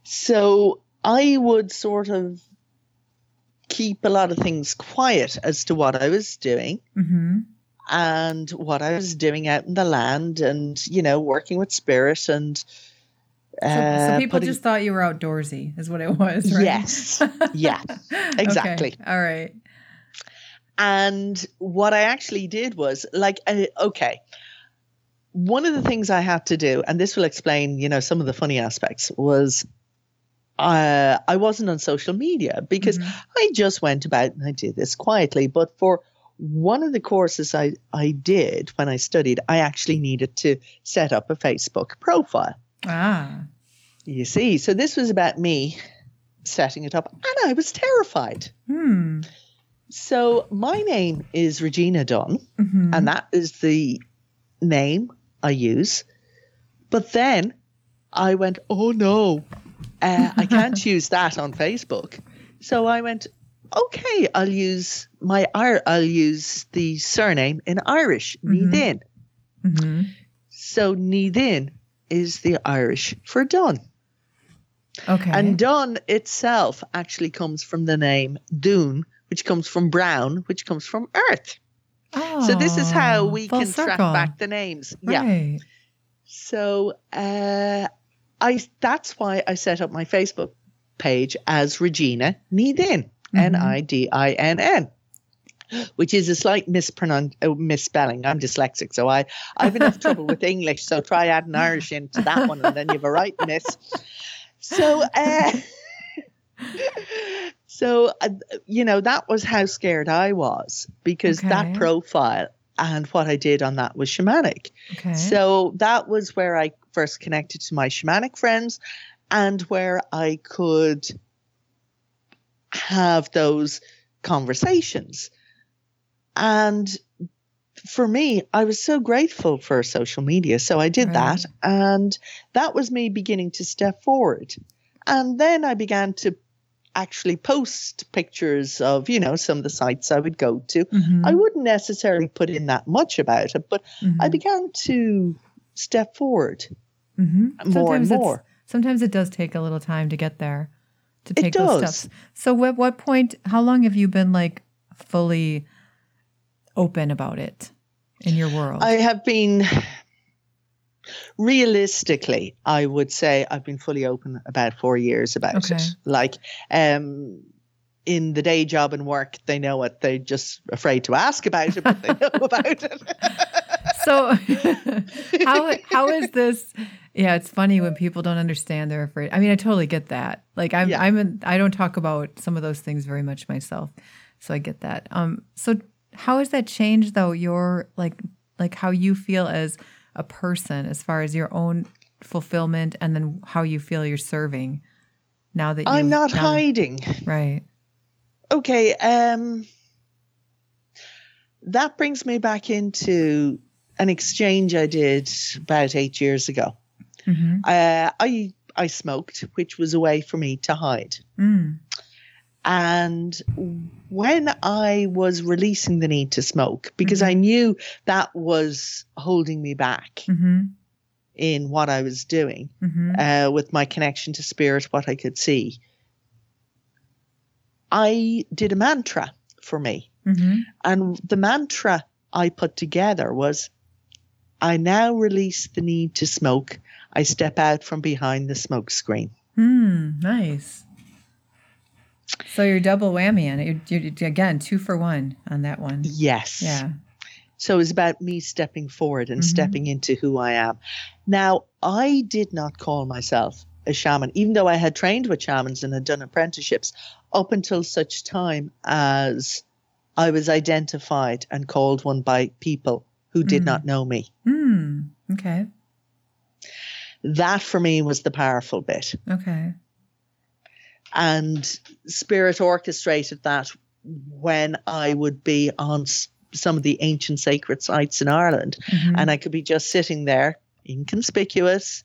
So I would sort of keep a lot of things quiet as to what I was doing and what I was doing out in the land and, you know, working with spirit and... So people just thought you were outdoorsy is what it was, right? Yes. Yeah, exactly. Okay. All right. And what I actually did was like, okay, one of the things I had to do, and this will explain, you know, some of the funny aspects, was I wasn't on social media because I just went about and I did this quietly. But for one of the courses I did when I studied, I actually needed to set up a Facebook profile. Ah. You see, so this was about me setting it up, and I was terrified. Hmm. So my name is Regina Dunn, mm-hmm. and that is the name I use. But then I went, oh, no, I can't use that on Facebook. So I went, okay, I'll use the surname in Irish, mm-hmm. Nidin. Mm-hmm. So Nidin is the Irish for Dunn. Okay. And Dunn itself actually comes from the name Dún, which comes from brown, which comes from earth. Oh, so this is how we can track back the names. Right. Yeah. So that's why I set up my Facebook page as Regina Nidin, mm-hmm. Nidinn, which is a slight misspelling. I'm dyslexic, so I've enough trouble with English, so try adding Irish into that one and then you've a right miss. So... So, you know, that was how scared I was, because that profile and what I did on that was shamanic. Okay. So that was where I first connected to my shamanic friends and where I could have those conversations. And for me, I was so grateful for social media. So I did that. And that was me beginning to step forward. And then I began to actually post pictures of, you know, some of the sites I would go to. Mm-hmm. I wouldn't necessarily put in that much about it, but mm-hmm. I began to step forward mm-hmm. more and more. Sometimes it does take a little time to get there, to take those steps. So at what point, how long have you been like fully open about it in your world? I have been... Realistically, I would say I've been fully open about 4 years about it. Like in the day job and work, they know it. They're just afraid to ask about it, but they know about it. So how is this? Yeah, it's funny when people don't understand, they're afraid. I mean, I totally get that. Like I don't talk about some of those things very much myself, so I get that. So how has that changed though? Your like how you feel as a person as far as your own fulfillment and then how you feel you're serving now that I'm not hiding. Right. Okay. That brings me back into an exchange I did about 8 years ago. Mm-hmm. I smoked, which was a way for me to hide. Mm. And when I was releasing the need to smoke, because mm-hmm. I knew that was holding me back mm-hmm. in what I was doing mm-hmm. With my connection to spirit, what I could see, I did a mantra for me. Mm-hmm. And the mantra I put together was, I now release the need to smoke. I step out from behind the smoke screen. Mm, nice. So you're double whammy on it. You're, again, 2 for 1 on that one. Yes. Yeah. So it's about me stepping forward and mm-hmm. stepping into who I am. Now, I did not call myself a shaman, even though I had trained with shamans and had done apprenticeships up until such time as I was identified and called one by people who did mm-hmm. not know me. Mm. Okay. That for me was the powerful bit. Okay. And spirit orchestrated that when I would be on some of the ancient sacred sites in Ireland. Mm-hmm. And I could be just sitting there, inconspicuous.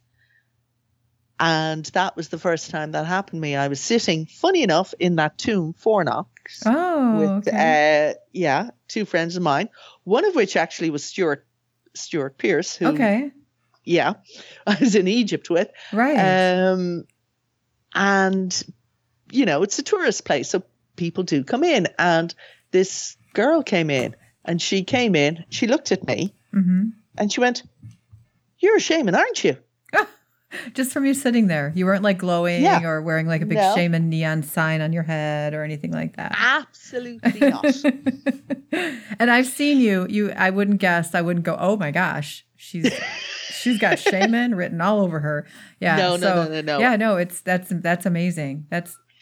And that was the first time that happened to me. I was sitting, funny enough, in that tomb, Fourknocks, with 2 friends of mine, one of which actually was Stuart Pierce, who I was in Egypt with. Right. And, you know, it's a tourist place, so people do come in. And this girl came in, and she came in, she looked at me, mm-hmm. and she went, "You're a shaman, aren't you?" Just from you sitting there. You weren't like glowing or wearing like a big shaman neon sign on your head or anything like that. Absolutely not. And I've seen you, I wouldn't guess, I wouldn't go, "Oh my gosh, she's got shaman written all over her." Yeah. No. Yeah, no, that's amazing.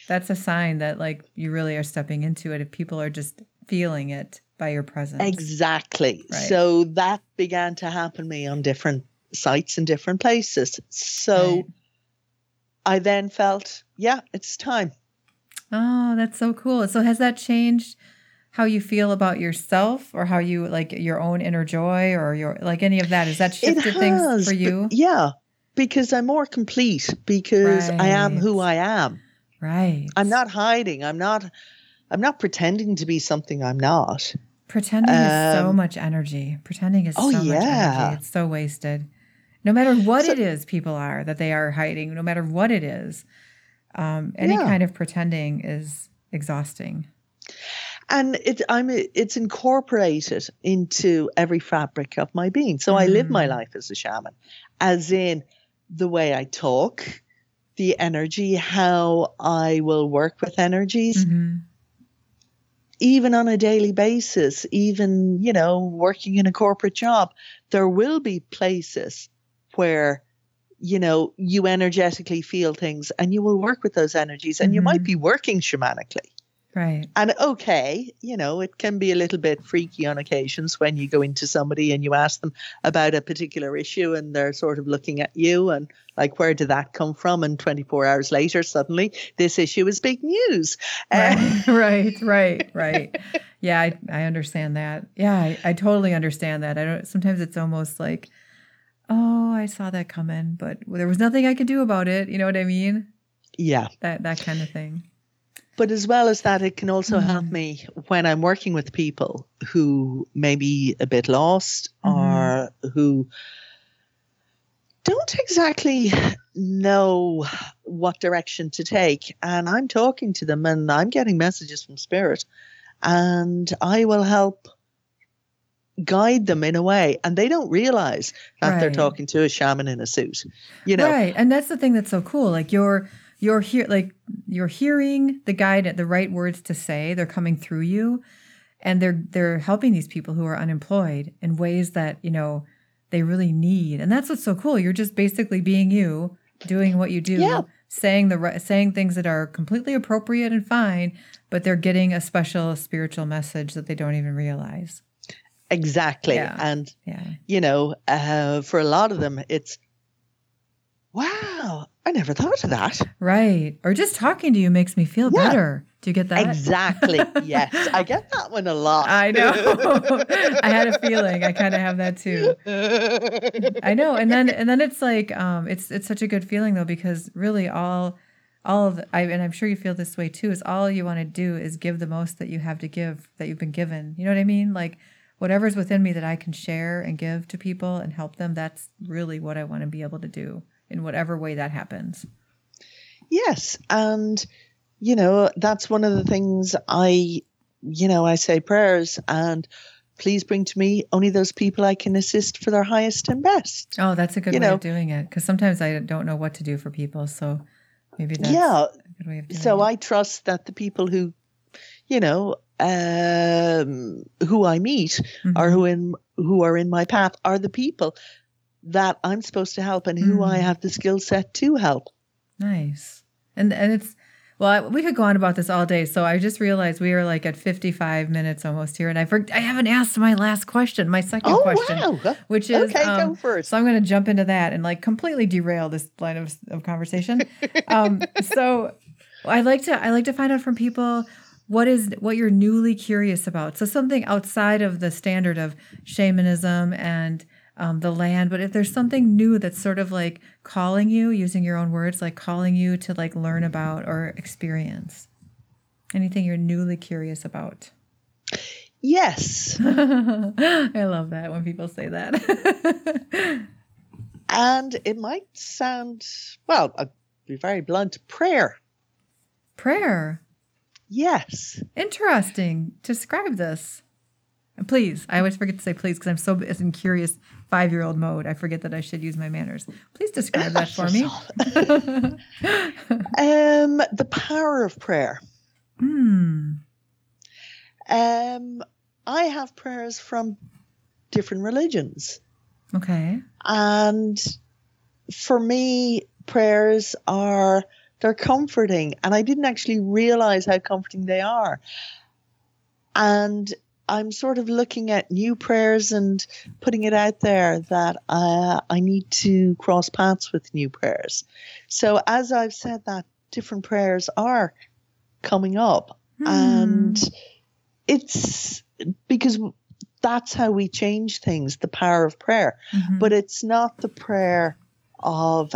That's a sign that like you really are stepping into it if people are just feeling it by your presence. Exactly. Right. So that began to happen to me on different sites and different places. So I then felt, yeah, it's time. Oh, that's so cool. So has that changed how you feel about yourself, or how you like your own inner joy, or your like any of that? Has that shifted things for you? Yeah, because I'm more complete, because I am who I am. Right. I'm not hiding. I'm not pretending to be something I'm not. Pretending is so much energy. Pretending is much energy. It's so wasted. No matter what it is people are, that they are hiding, no matter what it is, any kind of pretending is exhausting. And it's incorporated into every fabric of my being. So I live my life as a shaman, as in the way I talk, the energy, how I will work with energies, even on a daily basis, even, you know, working in a corporate job. There will be places where, you know, you energetically feel things and you will work with those energies, and you might be working shamanically. Right. And okay, you know, it can be a little bit freaky on occasions when you go into somebody and you ask them about a particular issue and they're sort of looking at you and like, where did that come from? And 24 hours later, suddenly this issue is big news. Right. Yeah, I understand that. Yeah, I totally understand that. Sometimes it's almost like, oh, I saw that coming, but there was nothing I could do about it. You know what I mean? Yeah. That kind of thing. But as well as that, it can also help me when I'm working with people who may be a bit lost or who don't exactly know what direction to take. And I'm talking to them and I'm getting messages from spirit, and I will help guide them in a way, and they don't realize that they're talking to a shaman in a suit, you know? Right. And that's the thing that's so cool. Like you're hearing the guide at the right words to say. They're coming through you, and they're helping these people who are unemployed in ways that, you know, they really need. And that's what's so cool. You're just basically being you, doing what you do, saying things that are completely appropriate and fine, but they're getting a special spiritual message that they don't even realize. Exactly. Yeah. And, you know, for a lot of them, it's, wow, I never thought of that. Right. Or just talking to you makes me feel better. Do you get that? Exactly. Yes. I get that one a lot. I know. I had a feeling. I kind of have that too. I know. And then it's like, it's such a good feeling though, because really and I'm sure you feel this way too, is all you want to do is give the most that you have to give, that you've been given. You know what I mean? Like, whatever's within me that I can share and give to people and help them, that's really what I want to be able to do in whatever way that happens. Yes. And, you know, that's one of the things I say prayers and please bring to me only those people I can assist for their highest and best. Oh, that's a good way of doing it, because sometimes I don't know what to do for people. So maybe that's a good way of doing it. So I trust that the people who, you know, who I meet or who are in my path are the people that I'm supposed to help and who I have the skill set to help. Nice. And it's, well, we could go on about this all day. So I just realized we are like at 55 minutes almost here. And I haven't asked my last question, my second question, which is, okay, go first. So I'm going to jump into that and like completely derail this line of conversation. So I like to find out from people, what you're newly curious about. So something outside of the standard of shamanism and the land, but if there's something new that's sort of like calling you, using your own words, like calling you to like learn about or experience, anything you're newly curious about. Yes. I love that when people say that. And it might sound, well, I'll be very blunt, prayer. Prayer. Yes. Interesting. Describe this. Please. I always forget to say please because I'm so in curious 5-year-old mode. I forget that I should use my manners. Please describe that for me. The power of prayer. I have prayers from different religions. Okay. And for me, prayers are... they're comforting, and I didn't actually realize how comforting they are. And I'm sort of looking at new prayers and putting it out there that I need to cross paths with new prayers. So as I've said that, different prayers are coming up. And it's because that's how we change things, the power of prayer. But it's not the prayer of,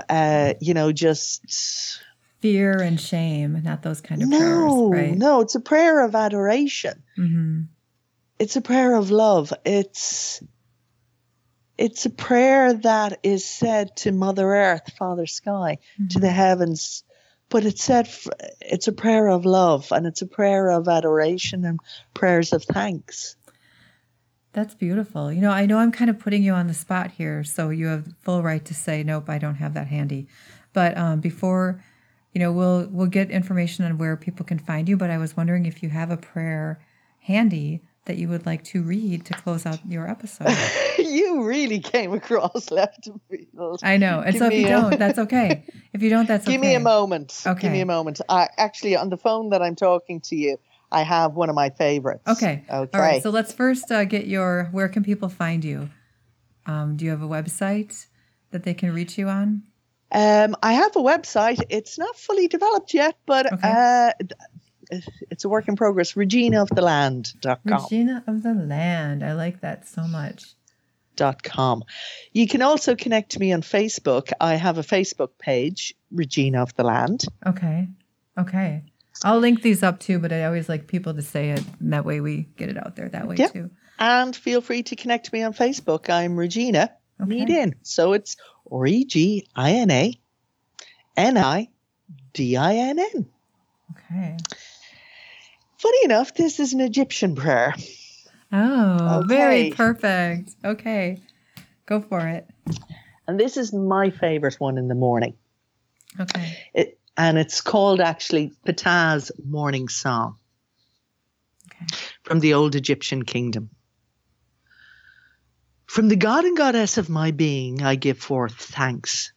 just... fear and shame, not those kind of prayers, right? No, it's a prayer of adoration. It's a prayer of love. It's a prayer that is said to Mother Earth, Father Sky, to the heavens. But it's said, it's a prayer of love, and it's a prayer of adoration and prayers of thanks. That's beautiful. You know, I know I'm kind of putting you on the spot here, so you have full right to say, nope, I don't have that handy. But before... you know, we'll get information on where people can find you, but I was wondering if you have a prayer handy that you would like to read to close out your episode. You really came across left and field. I know. And so if you don't, that's okay. If you don't, that's okay. Give me a moment. Okay. Give me a moment. Actually, on the phone that I'm talking to you, I have one of my favorites. Okay. All right. So let's first get your, where can people find you? Do you have a website that they can reach you on? I have a website. It's not fully developed yet, but it's a work in progress. ReginaofTheLand.com. Regina of the Land. I like that so much. .com. You can also connect to me on Facebook. I have a Facebook page, Regina of the Land. Okay. I'll link these up too, but I always like people to say it, and that way we get it out there that way too. And feel free to connect to me on Facebook. I'm Regina Nidin. So it's ReginaNidin. Okay. Funny enough, this is an Egyptian prayer. Oh, very perfect. Okay. Go for it. And this is my favorite one in the morning. Okay. And it's called actually Ptah's Morning Song. Okay. From the old Egyptian kingdom. From the God and Goddess of my being, I give forth thanks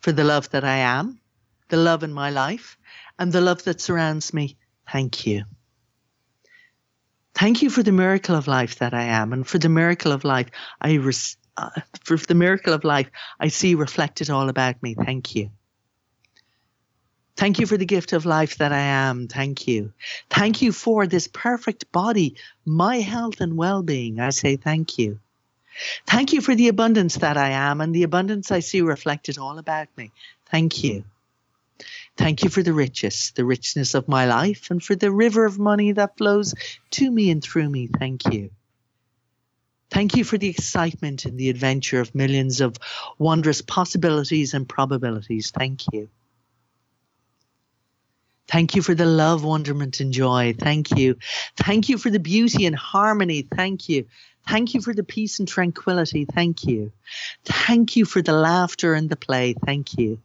for the love that I am, the love in my life, and the love that surrounds me. Thank you. Thank you for the miracle of life that I am, and for the miracle of life I see reflected all about me. Thank you. Thank you for the gift of life that I am. Thank you. Thank you for this perfect body, my health and well-being. I say thank you. Thank you for the abundance that I am and the abundance I see reflected all about me. Thank you. Thank you for the richness of my life, and for the river of money that flows to me and through me. Thank you. Thank you for the excitement and the adventure of millions of wondrous possibilities and probabilities. Thank you. Thank you for the love, wonderment, and joy. Thank you. Thank you for the beauty and harmony. Thank you. Thank you for the peace and tranquility. Thank you. Thank you for the laughter and the play. Thank you.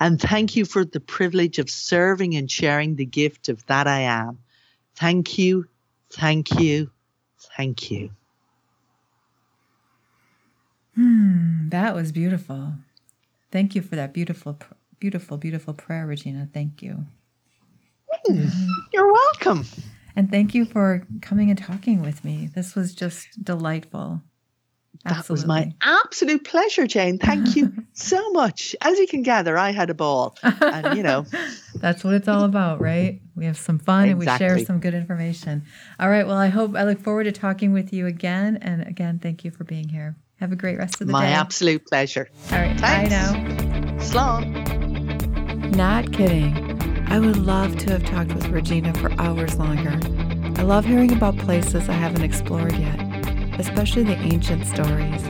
And thank you for the privilege of serving and sharing the gift of that I am. Thank you. Thank you. Thank you. That was beautiful. Thank you for that beautiful, beautiful, beautiful prayer, Regina. Thank you. You're welcome. And thank you for coming and talking with me. This was just delightful. Absolutely. That was my absolute pleasure, Jane. Thank you so much. As you can gather, I had a ball. And, that's what it's all about, right? We have some fun and we share some good information. All right. Well, I look forward to talking with you again. And again, thank you for being here. Have a great rest of the day. My absolute pleasure. All right. Thanks. Bye now. Slán. Not kidding. I would love to have talked with Regina for hours longer. I love hearing about places I haven't explored yet, especially the ancient stories.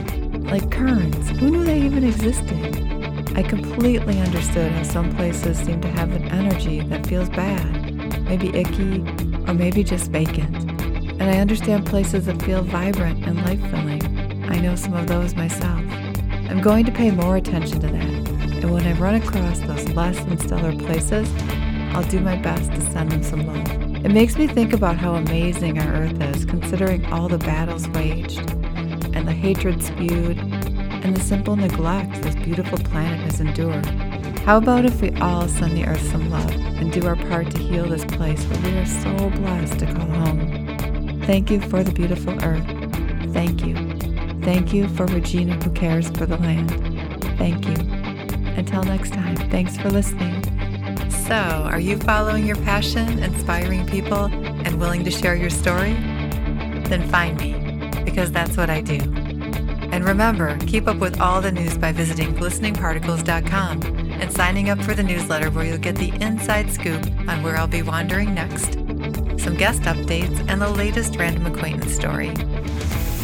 Like Kerns, who knew they even existed? I completely understood how some places seem to have an energy that feels bad, maybe icky, or maybe just vacant. And I understand places that feel vibrant and life-filling. I know some of those myself. I'm going to pay more attention to that, and when I run across those less than stellar places, I'll do my best to send them some love. It makes me think about how amazing our Earth is, considering all the battles waged, and the hatred spewed, and the simple neglect this beautiful planet has endured. How about if we all send the Earth some love and do our part to heal this place where we are so blessed to call home? Thank you for the beautiful earth. Thank you. Thank you for Regina who cares for the land. Thank you. Until next time, thanks for listening. So, are you following your passion, inspiring people, and willing to share your story? Then find me, because that's what I do. And remember, keep up with all the news by visiting glisteningparticles.com and signing up for the newsletter where you'll get the inside scoop on where I'll be wandering next, some guest updates, and the latest random acquaintance story.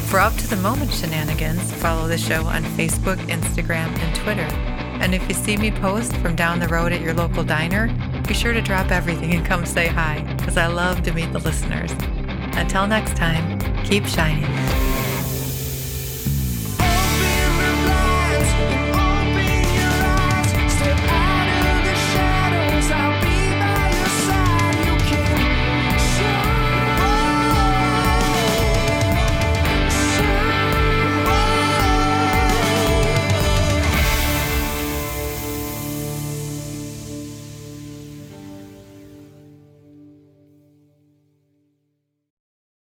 For up-to-the-moment shenanigans, follow the show on Facebook, Instagram, and Twitter. And if you see me post from down the road at your local diner, be sure to drop everything and come say hi, because I love to meet the listeners. Until next time, keep shining.